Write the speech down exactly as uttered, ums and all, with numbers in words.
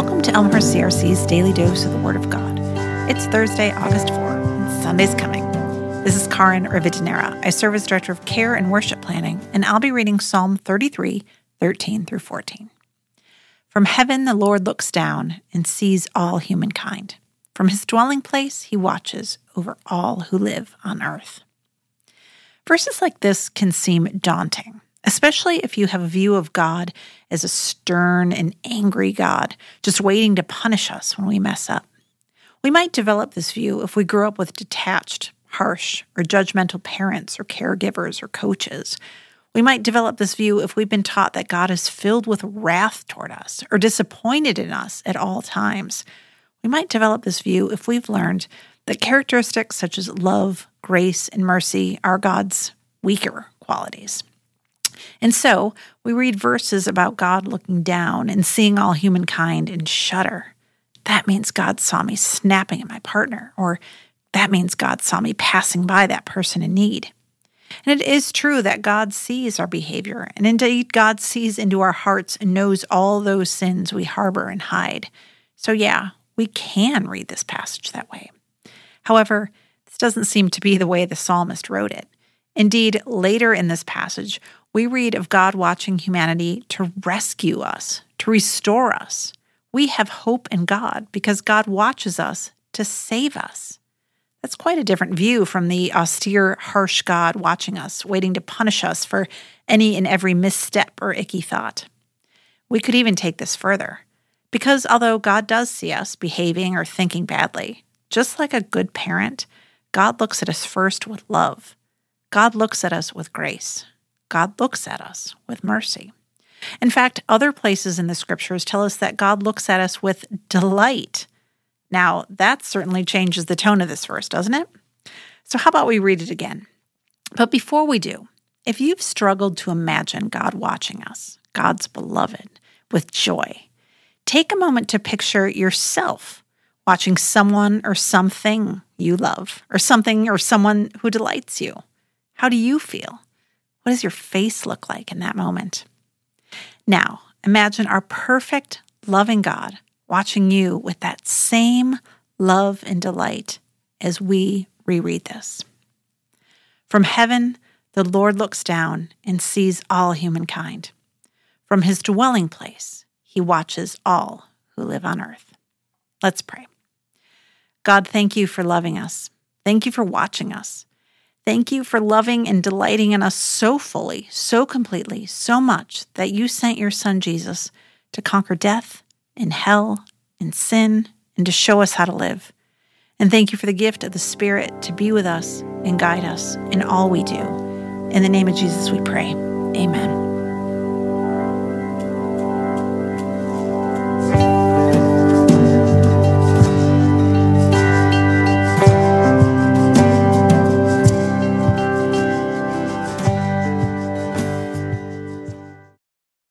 Welcome to Elmhurst C R C's Daily Dose of the Word of God. It's Thursday, August fourth, and Sunday's coming. This is Karin Rivitanera. I serve as Director of Care and Worship Planning, and I'll be reading Psalm thirty-three, thirteen through fourteen. From heaven the Lord looks down and sees all humankind. From his dwelling place he watches over all who live on earth. Verses like this can seem daunting, especially if you have a view of God as a stern and angry God, just waiting to punish us when we mess up. We might develop this view if we grew up with detached, harsh, or judgmental parents or caregivers or coaches. We might develop this view if we've been taught that God is filled with wrath toward us or disappointed in us at all times. We might develop this view if we've learned that characteristics such as love, grace, and mercy are God's weaker qualities. And so, we read verses about God looking down and seeing all humankind and shudder. That means God saw me snapping at my partner, or that means God saw me passing by that person in need. And it is true that God sees our behavior, and indeed God sees into our hearts and knows all those sins we harbor and hide. So yeah, we can read this passage that way. However, this doesn't seem to be the way the psalmist wrote it. Indeed, later in this passage, we read of God watching humanity to rescue us, to restore us. We have hope in God because God watches us to save us. That's quite a different view from the austere, harsh God watching us, waiting to punish us for any and every misstep or icky thought. We could even take this further, because although God does see us behaving or thinking badly, just like a good parent, God looks at us first with love. God looks at us with grace. God looks at us with mercy. In fact, other places in the scriptures tell us that God looks at us with delight. Now, that certainly changes the tone of this verse, doesn't it? So how about we read it again? But before we do, if you've struggled to imagine God watching us, God's beloved, with joy, take a moment to picture yourself watching someone or something you love, or something or someone who delights you. How do you feel? What does your face look like in that moment? Now, imagine our perfect, loving God watching you with that same love and delight as we reread this. From heaven, the Lord looks down and sees all humankind. From his dwelling place, he watches all who live on earth. Let's pray. God, thank you for loving us. Thank you for watching us. Thank you for loving and delighting in us so fully, so completely, so much that you sent your son Jesus to conquer death and hell and sin and to show us how to live. And thank you for the gift of the Spirit to be with us and guide us in all we do. In the name of Jesus we pray. Amen.